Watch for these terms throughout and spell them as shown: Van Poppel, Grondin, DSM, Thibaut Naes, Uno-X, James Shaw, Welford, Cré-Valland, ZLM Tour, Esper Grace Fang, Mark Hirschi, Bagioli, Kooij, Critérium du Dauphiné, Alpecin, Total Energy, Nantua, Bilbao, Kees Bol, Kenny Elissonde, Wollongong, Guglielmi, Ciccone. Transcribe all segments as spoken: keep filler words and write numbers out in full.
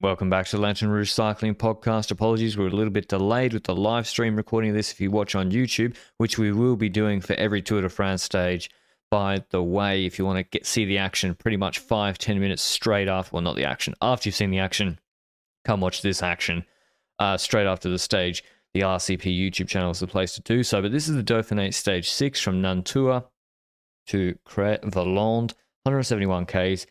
Welcome back to the Lanterne Rouge Cycling Podcast. Apologies, we were a little bit delayed with the live stream recording of this. If you watch on YouTube, which we will be doing for every Tour de France stage, by the way, if you want to get see the action pretty much five, ten minutes straight after, well, not the action, after you've seen the action, come watch this action uh, straight after the stage. The R C P YouTube channel is the place to do so. But this is the Dauphiné Stage six from Nantua to Cré-Valland, one hundred seventy-one kays.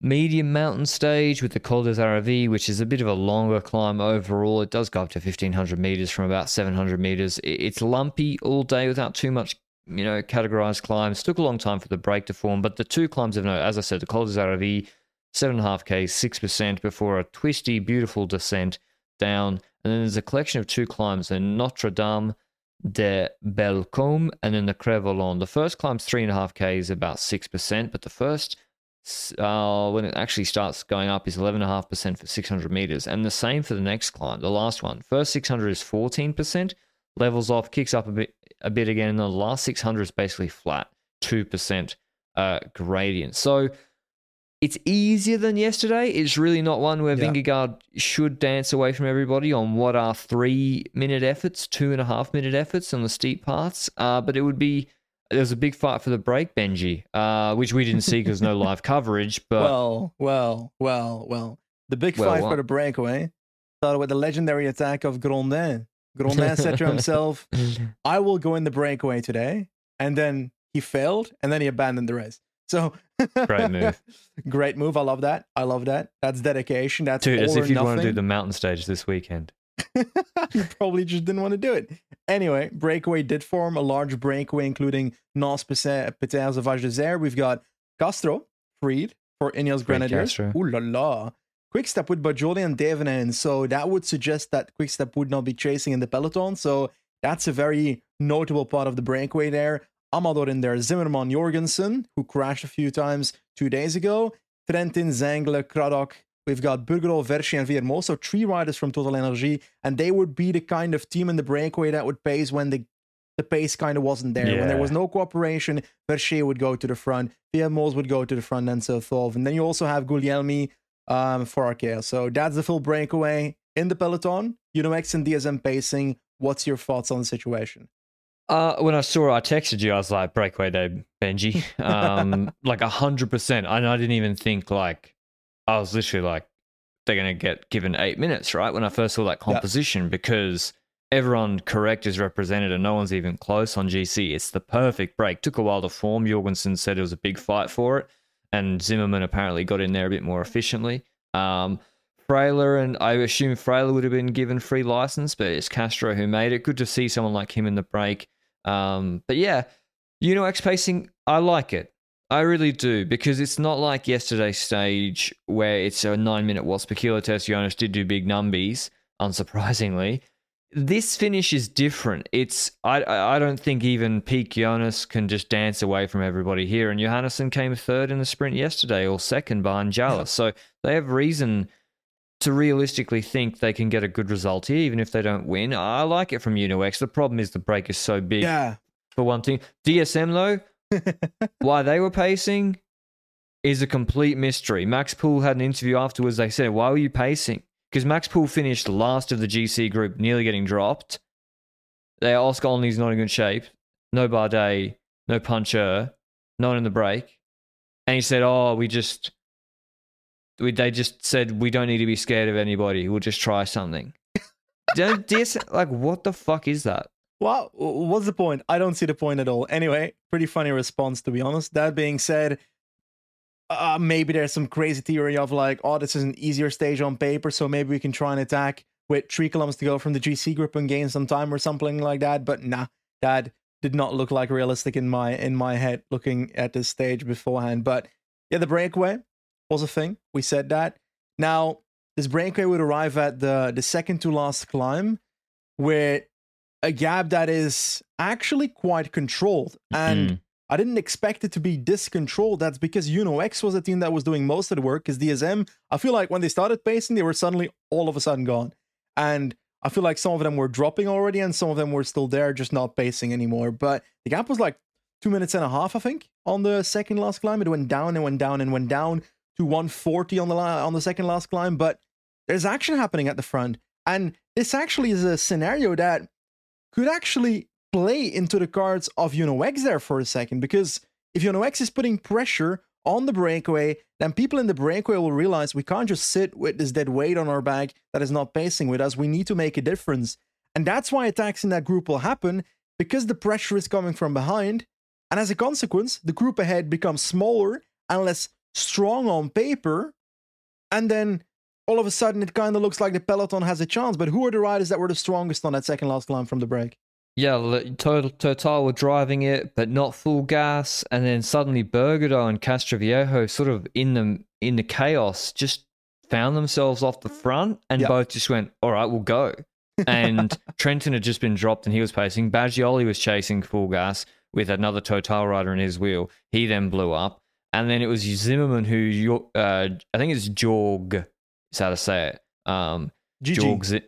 Medium mountain stage with the Col des Aravis, which is a bit of a longer climb overall. It does go up to fifteen hundred meters from about seven hundred meters. It's lumpy all day without too much, you know, categorized climbs. Took a long time for the break to form, but the two climbs of note, as I said, the Col des Aravis, seven point five kays, six percent before a twisty, beautiful descent down. And then there's a collection of two climbs, the Notre Dame de Bellecombe and then the Cré-Valland. The first climb's three point five kays, about six percent, but the first, uh, when it actually starts going up, is eleven point five percent for six hundred meters. And the same for the next climb, the last one. First six hundred is fourteen percent, levels off, kicks up a bit a bit again, and the last six hundred is basically flat, two percent uh, gradient. So it's easier than yesterday. It's really not one where yeah. Vingegaard should dance away from everybody on what are three-minute efforts, two-and-a-half-minute efforts on the steep paths. Uh, but it would be, there was a big fight for the break, Benji, uh, which we didn't see because no live coverage. But Well, well, well, well. The big well, fight what? for the breakaway started with the legendary attack of Grondin. Grondin said to himself, I will go in the breakaway today. And then he failed, and then he abandoned the race. So great move. Great move. I love that. I love that. That's dedication. That's Dude, all as if you'd want to do the mountain stage this weekend. You probably just didn't want to do it. Anyway, breakaway did form, a large breakaway, including Nance Peters of Vache-Désert. We've got Castro, freed for Ineos Grenadiers. Ooh la la. Quickstep with Bagioli and Devenin. So that would suggest that Quickstep would not be chasing in the peloton. So that's a very notable part of the breakaway there. Amador in there, Zimmermann, Jorgensen, who crashed a few times two days ago. Trentin, Zengle, Craddock. We've got Burgaudeau, Vercher, and Vuillermoz. So three riders from Total Energy. And they would be the kind of team in the breakaway that would pace when the, the pace kind of wasn't there. Yeah. When there was no cooperation, Vercher would go to the front. Vuillermoz would go to the front, and so forth. And then you also have Guglielmi um, for Arkea. So that's the full breakaway in the peloton. Uno-X and D S M pacing. What's your thoughts on the situation? Uh, when I saw it, I texted you. I was like, breakaway day, Benji. Um, like one hundred percent. And I didn't even think, like, I was literally like, they're going to get given eight minutes, right? When I first saw that composition, yeah. because everyone correct is represented and no one's even close on G C. It's the perfect break. Took a while to form. Jorgensen said it was a big fight for it. And Zimmermann apparently got in there a bit more efficiently. Um, Frailer, and I assume Frailer would have been given free license, but it's Castro who made it. Good to see someone like him in the break. Um, but yeah, Uno-X pacing, I like it. I really do, because it's not like yesterday's stage where it's a nine-minute watts per kilo test. Jonas did do big numbies, unsurprisingly. This finish is different. It's I I don't think even peak Jonas can just dance away from everybody here. And Johannesson came third in the sprint yesterday, or second behind Jala. So they have reason to realistically think they can get a good result here, even if they don't win. I like it from Uno-X. The problem is the break is so big, yeah. for one thing. D S M, though, why they were pacing is a complete mystery. Max Poole had an interview afterwards. They said, why were you pacing? Because Max Poole finished last of the G C group, nearly getting dropped. They're Oscar Olney's not in good shape. No Bardet, no puncher, no one in the break. And he said, oh, we just... We, they just said, we don't need to be scared of anybody. We'll just try something. don't dis- Like, what the fuck is that? Well, what's the point? I don't see the point at all. Anyway, pretty funny response, to be honest. That being said, uh, maybe there's some crazy theory of like, oh, this is an easier stage on paper, so maybe we can try and attack with three kilometers to go from the G C group and gain some time or something like that. But nah, that did not look like realistic in my in my head looking at this stage beforehand. But yeah, the breakaway. was a thing. We said that. Now, this breakaway would arrive at the, the second to last climb with a gap that is actually quite controlled. And mm. I didn't expect it to be this controlled. That's because Uno-X was the team that was doing most of the work, because D S M, I feel like when they started pacing, they were suddenly all of a sudden gone. And I feel like some of them were dropping already and some of them were still there, just not pacing anymore. But the gap was like two minutes and a half, I think, on the second last climb. It went down and went down and went down to one forty on the la- on the second last climb. But there's action happening at the front. And this actually is a scenario that could actually play into the cards of Uno-X there for a second. Because if Uno-X is putting pressure on the breakaway, then people in the breakaway will realize we can't just sit with this dead weight on our back that is not pacing with us. We need to make a difference. And that's why attacks in that group will happen, because the pressure is coming from behind. And as a consequence, the group ahead becomes smaller and less strong on paper. And then all of a sudden, it kind of looks like the peloton has a chance. But who are the riders that were the strongest on that second last climb from the break? Yeah, Total, Total were driving it, but not full gas. And then suddenly Burgaudeau and Castroviejo, sort of in the, in the chaos, just found themselves off the front and yep. both just went, all right, we'll go. And Trentin had just been dropped and he was pacing. Bagioli was chasing full gas with another Total rider in his wheel. He then blew up. And then it was Zimmermann who, uh, I think it's Jorg, is how to say it. Um, Jorg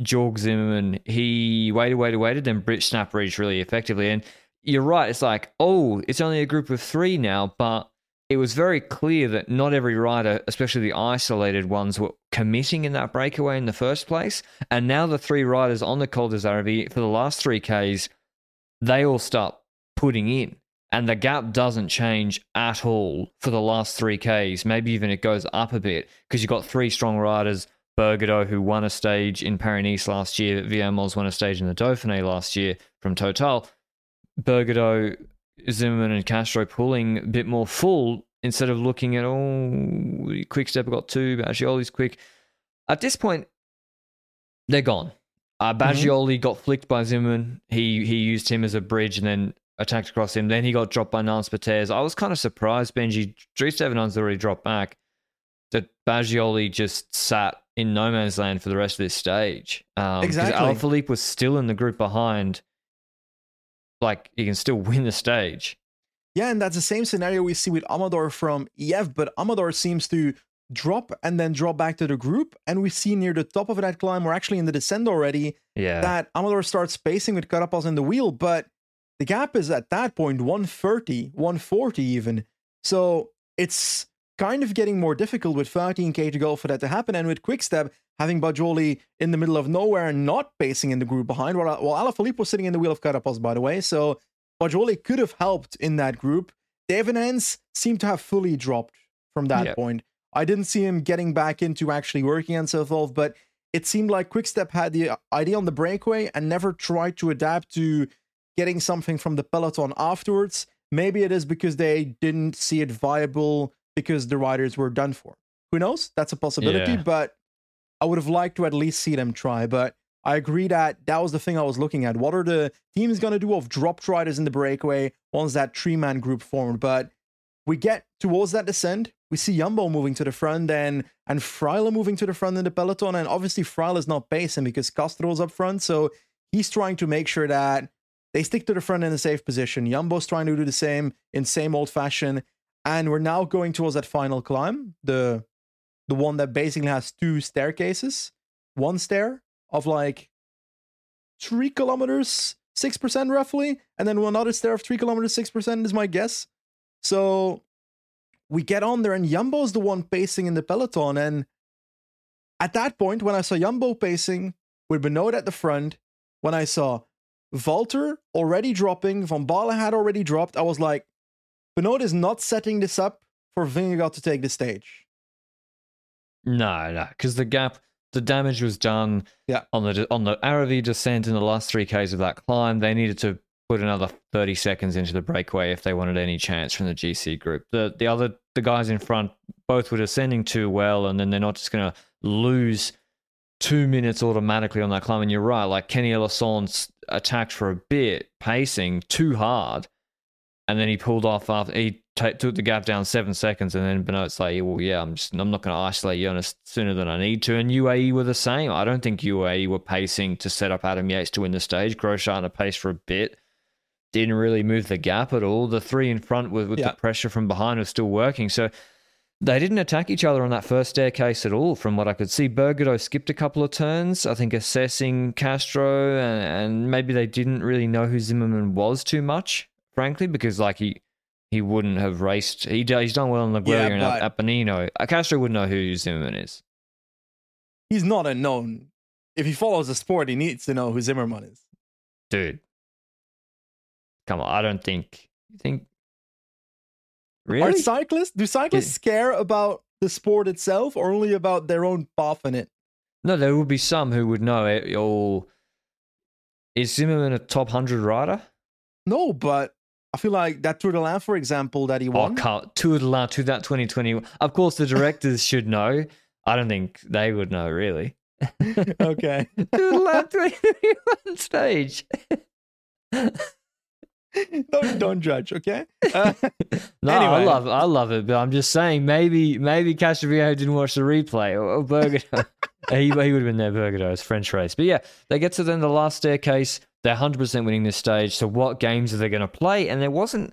Jorg Zimmermann, he waited, waited, waited, then Brit Snap reached really effectively. And you're right, it's like, oh, it's only a group of three now, but it was very clear that not every rider, especially the isolated ones, were committing in that breakaway in the first place. And now the three riders on the Col des Aravis for the last three Ks, they all start putting in. And the gap doesn't change at all for the last three Ks. Maybe even it goes up a bit, because you've got three strong riders. Burgaudeau, who won a stage in Paris-Nice last year, Vuillermoz won a stage in the Dauphiné last year from Total. Burgaudeau, Zimmermann and Castro pulling a bit more full instead of looking at, oh, Quickstep got two, Bagioli's quick. At this point, they're gone. Uh, Bagioli mm-hmm. got flicked by Zimmermann. He he used him as a bridge and then attacked across him. Then he got dropped by Nance Peters. I was kind of surprised, Benji. Dries Devenin's already dropped back. That Bagioli just sat in no man's land for the rest of this stage. Um, exactly. Because Alaphilippe was still in the group behind. Like, he can still win the stage. Yeah, and that's the same scenario we see with Amador from E F, but Amador seems to drop and then drop back to the group, and we see near the top of that climb, we're actually in the descent already, yeah. that Amador starts pacing with Carapaz in the wheel, but the gap is at that point one thirty, one forty even. So it's kind of getting more difficult with thirteen K to go for that to happen. And with Quickstep having Bagioli in the middle of nowhere and not pacing in the group behind, while, while Alaphilippe was sitting in the wheel of Carapaz, by the way. So Bagioli could have helped in that group. Devenins seemed to have fully dropped from that yep. point. I didn't see him getting back into actually working on self-evolve, but it seemed like Quickstep had the idea on the breakaway and never tried to adapt to getting something from the peloton afterwards. Maybe it is because they didn't see it viable because the riders were done for. Who knows? That's a possibility, yeah. but I would have liked to at least see them try. But I agree that that was the thing I was looking at. What are the teams going to do of dropped riders in the breakaway once that three-man group formed? But we get towards that descent. We see Jumbo moving to the front and, and Fraile moving to the front in the peloton. And obviously Fraile is not pacing because Castro's up front. So he's trying to make sure that they stick to the front in a safe position. Jumbo's trying to do the same in same old fashion. And we're now going towards that final climb, the the one that basically has two staircases, one stair of like three kilometers, six percent roughly, and then another stair of three kilometers, six percent is my guess. So we get on there and Jumbo's the one pacing in the peloton. And at that point, when I saw Jumbo pacing with Benoit at the front, when I saw Valter already dropping, Van Baarle had already dropped, I was like, Benoit is not setting this up for Vingegaard to take the stage. No, no, because the gap, the damage was done yeah. on the on the Aravis descent in the last three Ks of that climb. They needed to put another thirty seconds into the breakaway if they wanted any chance from the G C group. The the other the guys in front both were descending too well, and then they're not just going to lose two minutes automatically on that climb. And you're right, like Kenny Elissonde attacked for a bit, pacing too hard. And then he pulled off after he take, took the gap down seven seconds, and then Benoit's like, well, yeah, I'm just I'm not going to isolate Jonas sooner than I need to. And U A E were the same. I don't think U A E were pacing to set up Adam Yates to win the stage. Grosjean paced for a bit, didn't really move the gap at all. The three in front with, with yeah. the pressure from behind was still working. So they didn't attack each other on that first staircase at all, from what I could see. Burgaudeau skipped a couple of turns, I think assessing Castro, and, and maybe they didn't really know who Zimmermann was too much, frankly, because like he he wouldn't have raced. He, he's done well in La Guerra yeah, and Apennino. Castro would know who Zimmermann is. He's not unknown. If he follows the sport, he needs to know who Zimmermann is. Dude. Come on, I don't think... You think... Really? Are cyclists, do cyclists yeah. care about the sport itself, or only about their own path in it? No, there would be some who would know it. Or is Zimmermann a top one hundred rider? No, but I feel like that Tour de l'Ain, for example, that he won. Oh, Tour de l'Ain to that twenty twenty. Of course, the directors should know. I don't think they would know, really. Okay. Tour de l'Ain twenty twenty-one stage. Don't, don't judge, okay? Uh, no, anyway. I love it. I love it, but I'm just saying maybe maybe Castroviejo didn't watch the replay, or, or Burgaudeau. he he would have been there, Burgaudeau. It's French race. But yeah, they get to then the last staircase. They're one hundred percent winning this stage. So what games are they going to play? And there wasn't...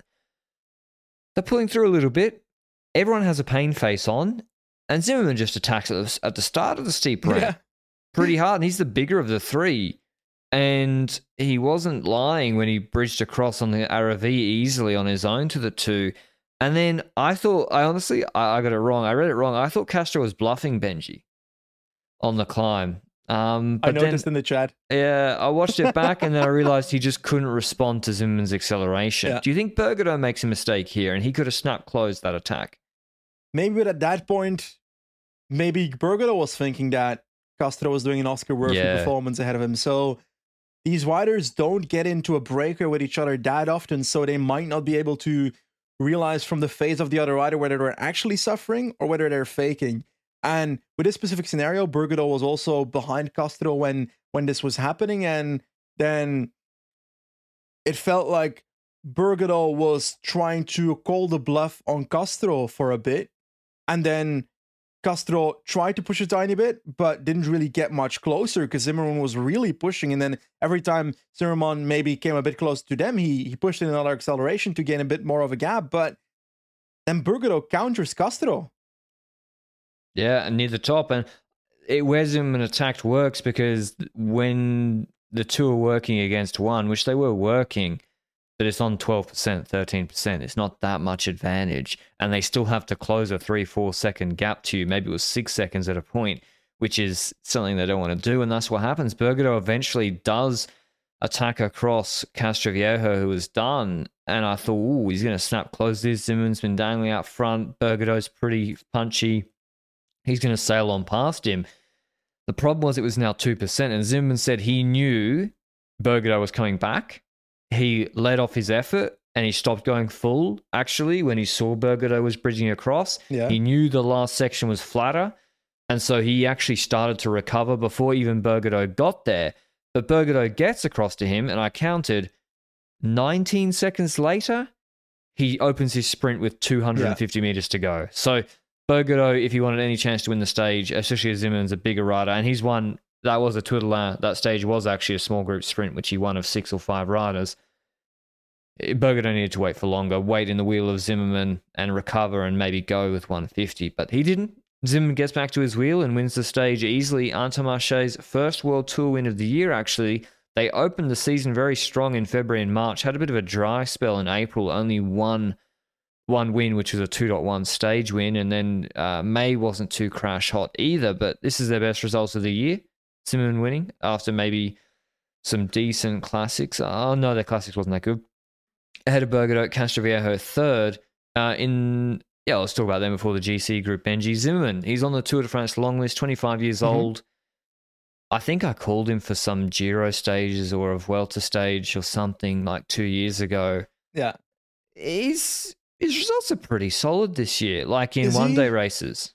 They're pulling through a little bit. Everyone has a pain face on, and Zimmermann just attacks at the, at the start of the steep ramp yeah. pretty hard, and he's the bigger of the three. And he wasn't lying when he bridged across on the Aravis easily on his own to the two. And then I thought, I honestly, I, I got it wrong. I read it wrong. I thought Castro was bluffing Benji on the climb. Um, but I noticed then, in the chat. Yeah, I watched it back and then I realized he just couldn't respond to Zimmermann's acceleration. Yeah. Do you think Burgaudeau makes a mistake here and he could have snapped closed that attack? Maybe at that point, maybe Burgaudeau was thinking that Castro was doing an Oscar-worthy yeah. performance ahead of him. So these riders don't get into a breaker with each other that often, so they might not be able to realize from the face of the other rider whether they're actually suffering or whether they're faking. And with this specific scenario, Burgaudeau was also behind Castro when, when this was happening, and then it felt like Burgaudeau was trying to call the bluff on Castro for a bit, and then Castro tried to push a tiny bit, but didn't really get much closer because Zimmermann was really pushing. And then every time Zimmermann maybe came a bit close to them, he, he pushed in another acceleration to gain a bit more of a gap. But then Burgaudeau counters Castro. Yeah, and near the top. And it wears him an attack works because when the two are working against one, which they were working, but it's on twelve percent, thirteen percent. It's not that much advantage. And they still have to close a three, four second gap to you. Maybe it was six seconds at a point, which is something they don't want to do. And that's what happens. Burgaudeau eventually does attack across Castroviejo, who was done. And I thought, ooh, he's going to snap close this. Zimmermann's been dangling out front. Burgaudeau's pretty punchy. He's going to sail on past him. The problem was it was now two percent. And Zimmermann said he knew Burgaudeau was coming back. He let off his effort and he stopped going full, actually, when he saw Burgaudeau was bridging across. Yeah. He knew the last section was flatter, and so he actually started to recover before even Burgaudeau got there. But Burgaudeau gets across to him, and I counted nineteen seconds later, he opens his sprint with two hundred fifty yeah. meters to go. So Burgaudeau, if he wanted any chance to win the stage, especially as Zimmermann's a bigger rider, and he's won... That was a Tour de l'Ain. That stage was actually a small group sprint, which he won of six or five riders. Burgaudeau needed to wait for longer, wait in the wheel of Zimmermann and recover and maybe go with one fifty. But he didn't. Zimmermann gets back to his wheel and wins the stage easily. Intermarché's first World Tour win of the year, actually. They opened the season very strong in February and March, had a bit of a dry spell in April, only one one win, which was a two point one stage win. And then uh, May wasn't too crash hot either, but this is their best results of the year. Zimmermann winning after maybe some decent classics. Oh, no, their classics wasn't that good. Ahead of Burgaudeau, Castroviejo third. Uh, in Yeah, let's talk about them before the G C group. Benji Zimmermann, he's on the Tour de France long list, twenty-five years mm-hmm. old. I think I called him for some Giro stages or a Vuelta stage or something like two years ago. Yeah. He's, his results are pretty solid this year, like in Is one-day he- races.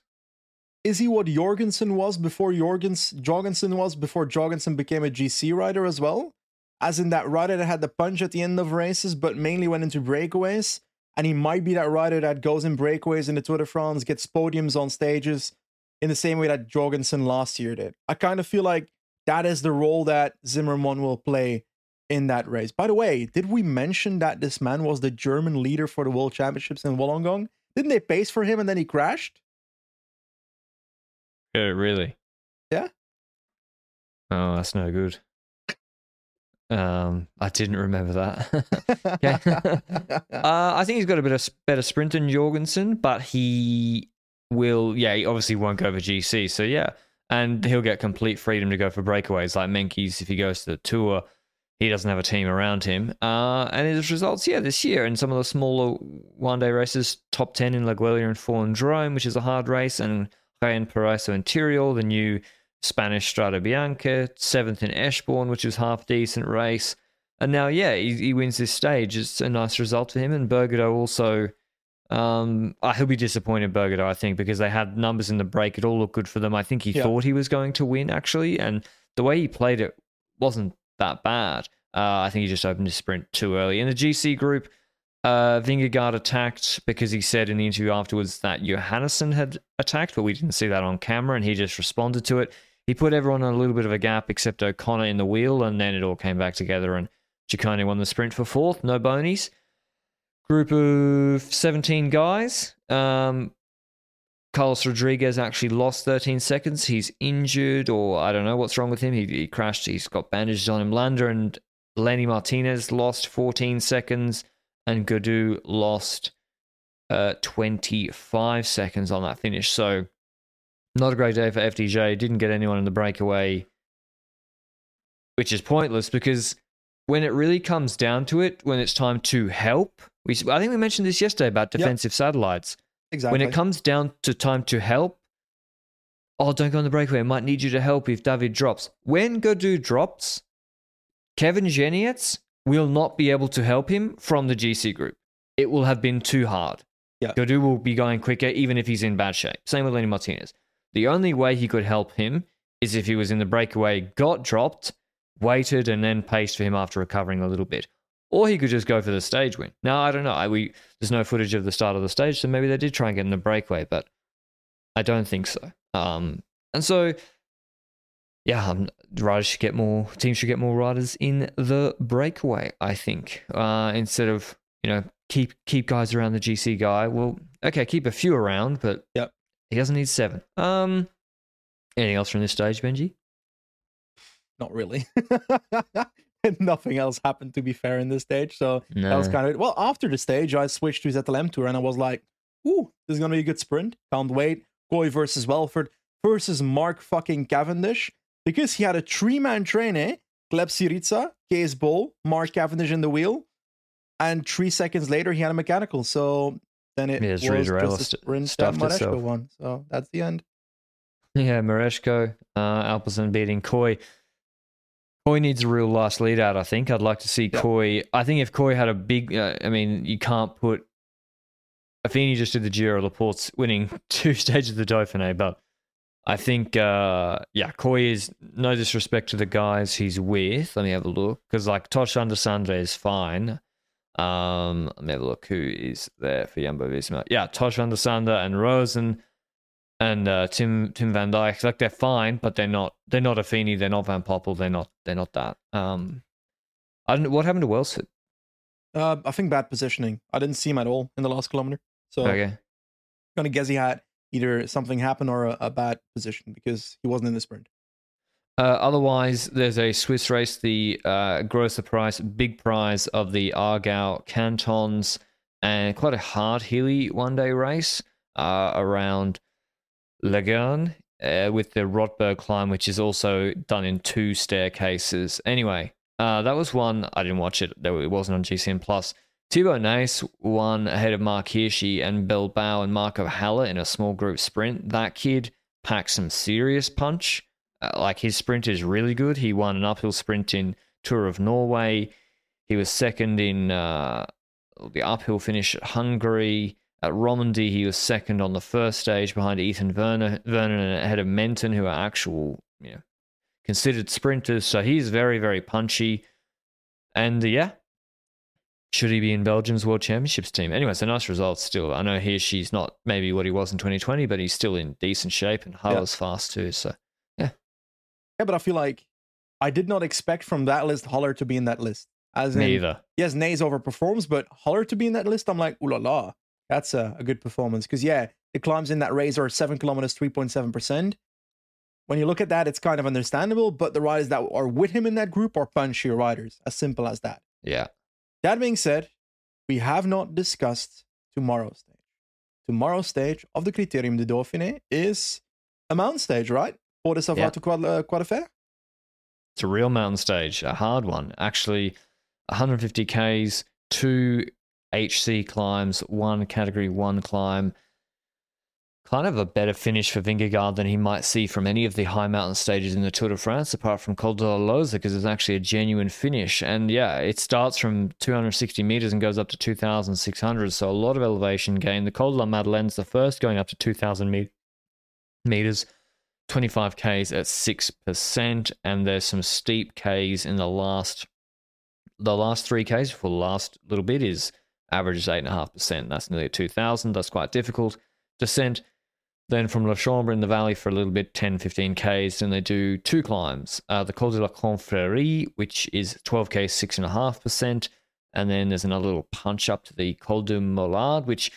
Is he what Jorgensen was before Jorgens, Jorgensen was before Jorgensen became a G C rider as well? As in that rider that had the punch at the end of races, but mainly went into breakaways And he might be that rider that goes in breakaways in the Tour de France, gets podiums on stages in the same way that Jorgensen last year did. I kind of feel like that is the role that Zimmermann will play in that race. By the way, did we mention that this man was the German leader for the World Championships in Wollongong? Didn't they pace for him and then he crashed? Yeah, really? Yeah. Oh, that's no good. Um, I didn't remember that. Yeah. uh, I think he's got a bit of better sprint than Jorgensen, but he will, yeah, he obviously won't go for G C. So, yeah, and he'll get complete freedom to go for breakaways like Menkes. If he goes to the Tour, he doesn't have a team around him. Uh, and his results, yeah, this year in some of the smaller one-day races, top ten in La Guelia and Fourn-Drôme, which is a hard race, and Jaén Paraíso Interior, the new Spanish Strada Bianca, seventh in Eschborn, which is half decent race. And now, yeah, he, he wins this stage. It's a nice result for him. And Burgaudeau also, um, oh, he'll be disappointed, Burgaudeau, I think, because they had numbers in the break. It all looked good for them. I think he yeah. thought he was going to win, actually. And the way he played it wasn't that bad. Uh, I think he just opened his sprint too early. In the G C group, uh, Vingegaard attacked because he said in the interview afterwards that Johannesson had attacked, but we didn't see that on camera, and he just responded to it. He put everyone on a little bit of a gap except O'Connor in the wheel, and then it all came back together, and Ciccone won the sprint for fourth, no bonies. Group of seventeen guys. Um, Carlos Rodriguez actually lost thirteen seconds. He's injured, or I don't know what's wrong with him. He, he crashed. He's got bandages on him. Lander and Lenny Martinez lost fourteen seconds, and Godou lost uh, twenty-five seconds on that finish. So, not a great day for F D J. Didn't get anyone in the breakaway, which is pointless because when it really comes down to it, when it's time to help, we I think we mentioned this yesterday about defensive yep. satellites. Exactly. When it comes down to time to help, oh, don't go on the breakaway. I might need you to help if David drops. When Godou drops, Kevin Genietz will not be able to help him from the G C group. It will have been too hard. Yep. Godou will be going quicker even if he's in bad shape. Same with Lenny Martinez. The only way he could help him is if he was in the breakaway, got dropped, waited, and then paced for him after recovering a little bit. Or he could just go for the stage win. Now, I don't know. I, we There's no footage of the start of the stage, so maybe they did try and get in the breakaway, but I don't think so. Um, and so, yeah, um, riders should get more, teams should get more riders in the breakaway, I think, uh, instead of, you know, keep keep guys around the G C guy. Well, okay, keep a few around, but... Yep. He doesn't need seven. Um, anything else from this stage, Benji? Not really. Nothing else happened, to be fair, in this stage. So no. that was kind of it. Well, after the stage, I switched to Z L M Tour and I was like, ooh, this is going to be a good sprint. Can't wait. Kooij versus Welford versus Mark fucking Cavendish. Because he had a three-man train, eh? Gleb Syriza, Kees Bol, Mark Cavendish in the wheel. And three seconds later, he had a mechanical. So... Then it yeah, was just a sprint that Mareschko won. So that's the end. Yeah, Mareschko, uh, Alpecin beating Kooij. Kooij needs a real last lead out, I think. I'd like to see yep. Kooij. I think if Kooij had a big... Uh, I mean, you can't put... Affini just did the Giro, Laporte's winning two stages of the Dauphiné, but I think, uh, yeah, Kooij is... No disrespect to the guys he's with. Let me have a look. Because, like, Tosh Van der Sande is fine. Um, let me have a look who is there for Jumbo Visma. Yeah, Tosh Van der Sande and Rosen and uh, Tim Tim Van Dijk. Like they're fine, but they're not they're not Affini, they're not Van Poppel, they're not they're not that. Um, I don't know what happened to Welsford. Uh, I think bad positioning. I didn't see him at all in the last kilometer. So okay. I'm gonna guess he had either something happen or a, a bad position because he wasn't in the sprint. Uh, otherwise, there's a Swiss race, the uh, Grosser Prize, big prize of the Aargau Cantons, and quite a hard, hilly one-day race uh, around Lagern uh, with the Rotberg climb, which is also done in two staircases. Anyway, uh, that was one. I didn't watch it. It wasn't on G C N plus. Thibaut Naes won ahead of Mark Hirschi and Bilbao and Marco Haller in a small group sprint. That kid packed some serious punch. Like, his sprint is really good. He won an uphill sprint in Tour of Norway. He was second in uh, the uphill finish at Hungary. At Romandy, he was second on the first stage behind Ethan Werner, Werner and ahead of Menten, who are actual, you know, considered sprinters. So he's very, very punchy. And, uh, yeah, Should he be in Belgium's World Championships team? Anyway, so nice results still. I know he or she's not maybe what he was in twenty twenty, but he's still in decent shape, and Harla's yeah. fast too. So, yeah. Yeah, but I feel like I did not expect from that list Haller to be in that list. As in, neither. Yes, Nays overperforms, but Haller to be in that list, I'm like, ooh la la, that's a, a good performance. Because, yeah, the climbs in that race are seven kilometers, three point seven percent. When you look at that, it's kind of understandable, but the riders that are with him in that group are punchy riders. As simple as that. Yeah. That being said, we have not discussed tomorrow's stage. Tomorrow's stage of the Critérium du Dauphiné is a mountain stage, right? For the Savato Quadrifer? It's a real mountain stage, a hard one. Actually, one hundred fifty kays, two H C climbs, one Category one climb. Kind of a better finish for Vingegaard than he might see from any of the high mountain stages in the Tour de France, apart from Col de l'Oise, because it's actually a genuine finish. And yeah, it starts from two hundred sixty meters and goes up to two thousand six hundred, so a lot of elevation gain. The Col de la Madeleine's the first, going up to two thousand meters, twenty-five kays at six percent, and there's some steep kays in the last, the last three kays for the last little bit is averages eight point five percent. That's nearly at two thousand. That's quite difficult. Descent, then from La Chambre in the valley for a little bit, ten, fifteen kays, then they do two climbs. Uh, the Col de la Confrérie, which is twelve kays, six point five percent, and then there's another little punch up to the Col de Molard, which,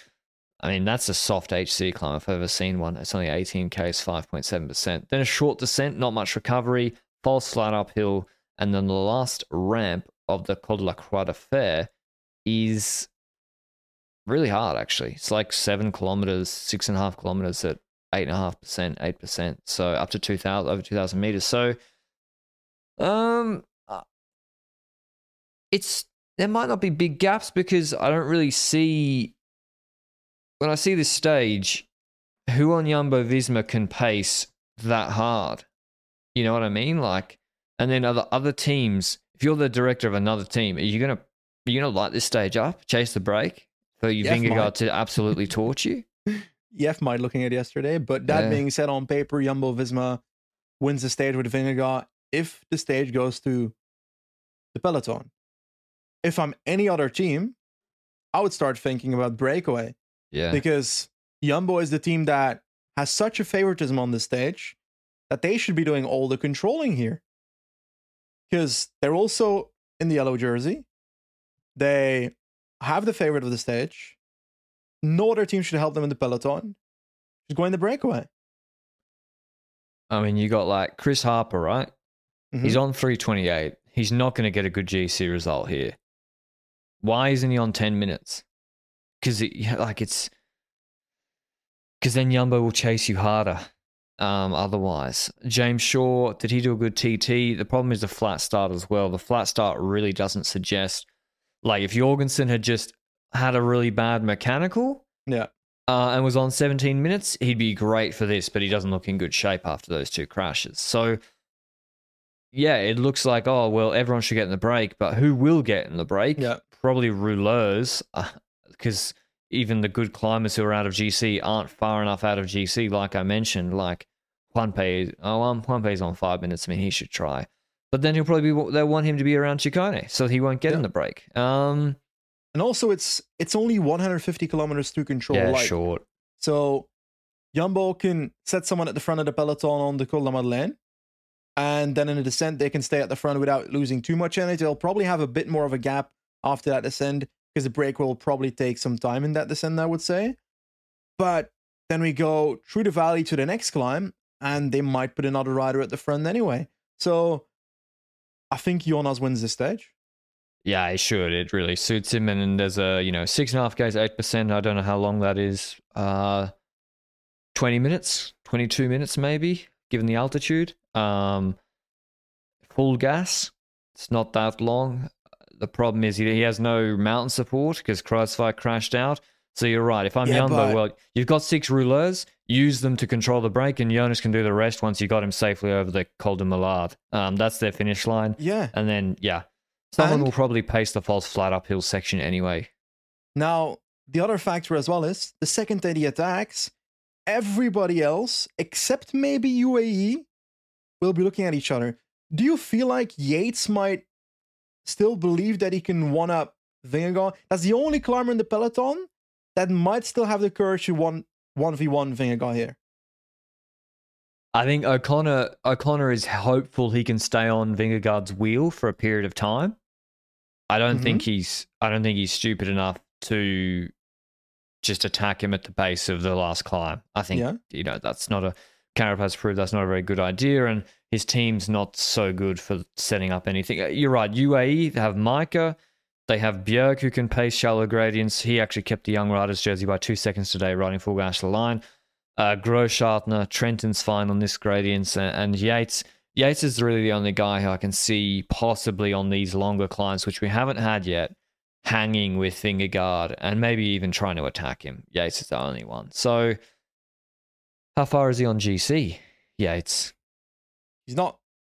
I mean, that's a soft H C climb if I've ever seen one. It's only eighteen kays, five point seven percent. Then a short descent, not much recovery, false slight uphill, and then the last ramp of the Col de la Croix de Fer is really hard, actually. It's like seven kilometers, six and a half kilometers at eight and a half percent, eight percent. So up to two thousand, over two thousand meters. So, um, it's there might not be big gaps because I don't really see when I see this stage, who on Jumbo Visma can pace that hard. You know what I mean? Like, and then other other teams. If you're the director of another team, are you gonna are you gonna light this stage up, chase the break? So you Vingegaard to absolutely torch you? Yef might looking at yesterday, but that yeah. being said, on paper, Jumbo Visma wins the stage with Vingegaard if the stage goes to the peloton. If I'm any other team, I would start thinking about breakaway. Yeah. Because Jumbo is the team that has such a favoritism on the stage that they should be doing all the controlling here. Because they're also in the yellow jersey. They have the favorite of the stage. No other team should help them in the peloton. Just go in the breakaway. I mean, you got like Chris Harper, right? Mm-hmm. He's on three twenty-eight. He's not going to get a good G C result here. Why isn't he on ten minutes? Because it, like it's because then Jumbo will chase you harder. Um, otherwise, James Shaw, did he do a good T T? The problem is the flat start as well. The flat start really doesn't suggest. Like if Jorgensen had just had a really bad mechanical yeah, uh, and was on seventeen minutes, he'd be great for this, but he doesn't look in good shape after those two crashes. So, yeah, it looks like, oh, well, everyone should get in the break, but who will get in the break? Yeah. Probably rouleurs, because uh, even the good climbers who are out of G C aren't far enough out of G C, like I mentioned. Like Juanpe, oh, um, Juanpe's on five minutes. I mean, he should try. But then he'll probably be, they'll want him to be around Ciccone, so he won't get yeah. in the break. Um, and also, it's it's only one hundred fifty kilometers to control. Yeah, light. Short. So Jumbo can set someone at the front of the peloton on the Col de la Madeleine, and then in a descent, they can stay at the front without losing too much energy. They'll probably have a bit more of a gap after that descent because the break will probably take some time in that descent, I would say. But then we go through the valley to the next climb, and they might put another rider at the front anyway. So I think Jonas wins this stage. Yeah, he should. It really suits him. And, and there's a, you know, six and a half guys, eight percent. I don't know how long that is. Uh, twenty minutes, twenty-two minutes, maybe, given the altitude. Um, full gas. It's not that long. The problem is he, he has no mountain support because Kreuzweig crashed out. So you're right. If I'm yeah, Jumbo, but... well, you've got six rouleurs. Use them to control the break, and Jonas can do the rest once you got him safely over the Col de Molard. Um, that's their finish line. Yeah. And then, yeah, someone and will probably pace the false flat uphill section anyway. Now, the other factor as well is the second day he attacks, everybody else, except maybe U A E, will be looking at each other. Do you feel like Yates might still believe that he can one-up Vingegaard. That's the only climber in the peloton that might still have the courage to one, 1v1 Vingegaard here. I think O'Connor O'Connor is hopeful he can stay on Vingegaard's wheel for a period of time. I don't mm-hmm. think he's I don't think he's stupid enough to just attack him at the base of the last climb. I think yeah. you know that's not a Carapaz proved that's not a very good idea, and his team's not so good for setting up anything. You're right. U A E they have Micah, they have Bjerg who can pace shallow gradients. He actually kept the Young Riders jersey by two seconds today, riding full gas to the line. Uh, Grosschartner, Trentin's fine on this gradient, and, and Yates. Yates is really the only guy who I can see possibly on these longer climbs, which we haven't had yet, hanging with Vingegaard and maybe even trying to attack him. Yates is the only one. So, how far is he on G C, Yates? He's not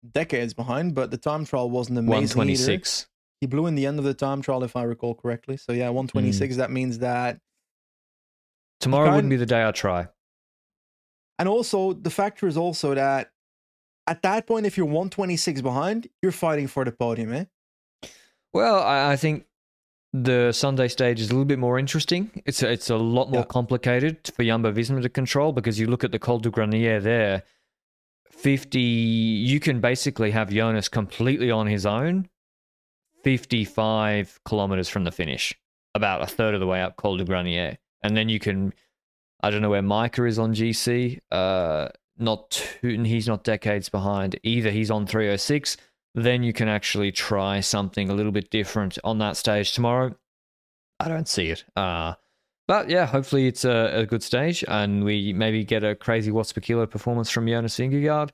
decades behind, but the time trial wasn't amazing one twenty-six. Either. He blew in the end of the time trial, if I recall correctly. So, yeah, one twenty-six, mm. that means that... Tomorrow wouldn't be the day I try. And also, the factor is also that at that point, if you're one twenty-six behind, you're fighting for the podium, eh? Well, I think the Sunday stage is a little bit more interesting. It's a, it's a lot more yeah. complicated for Jumbo Visma to control because you look at the Col du Granier there, fifty, you can basically have Jonas completely on his own, fifty-five kilometers from the finish, about a third of the way up Col du Granier. And then you can... I don't know where Micah is on G C. Uh, not too, he's not decades behind either. He's on three oh six. Then you can actually try something a little bit different on that stage tomorrow. I don't see it. Uh, but yeah, hopefully it's a, a good stage and we maybe get a crazy watts per kilo performance from Jonas Vingegaard.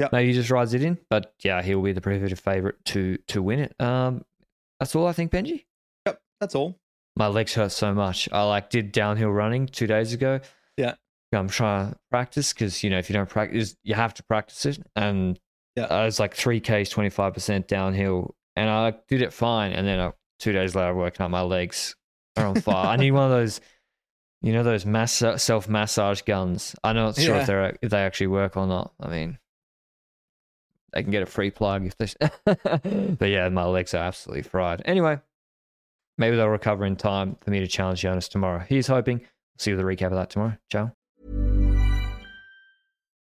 Yep. Maybe he just rides it in. But yeah, he'll be the predicted favourite to to win it. Um, that's all I think, Benji. Yep, that's all. My legs hurt so much. I like did downhill running two days ago. Yeah. I'm trying to practice because, you know, if you don't practice, you have to practice it. And yeah. I was like three Ks, twenty-five percent downhill. And I did it fine. And then I, two days later, I worked out my legs are on fire. I need one of those, you know, those mass- self-massage guns. I know it's yeah. sure if, they're, if they actually work or not. I mean, they can get a free plug if they. But yeah, my legs are absolutely fried. Anyway. Maybe they'll recover in time for me to challenge Jonas tomorrow. He's hoping. We'll see you with a recap of that tomorrow. Ciao.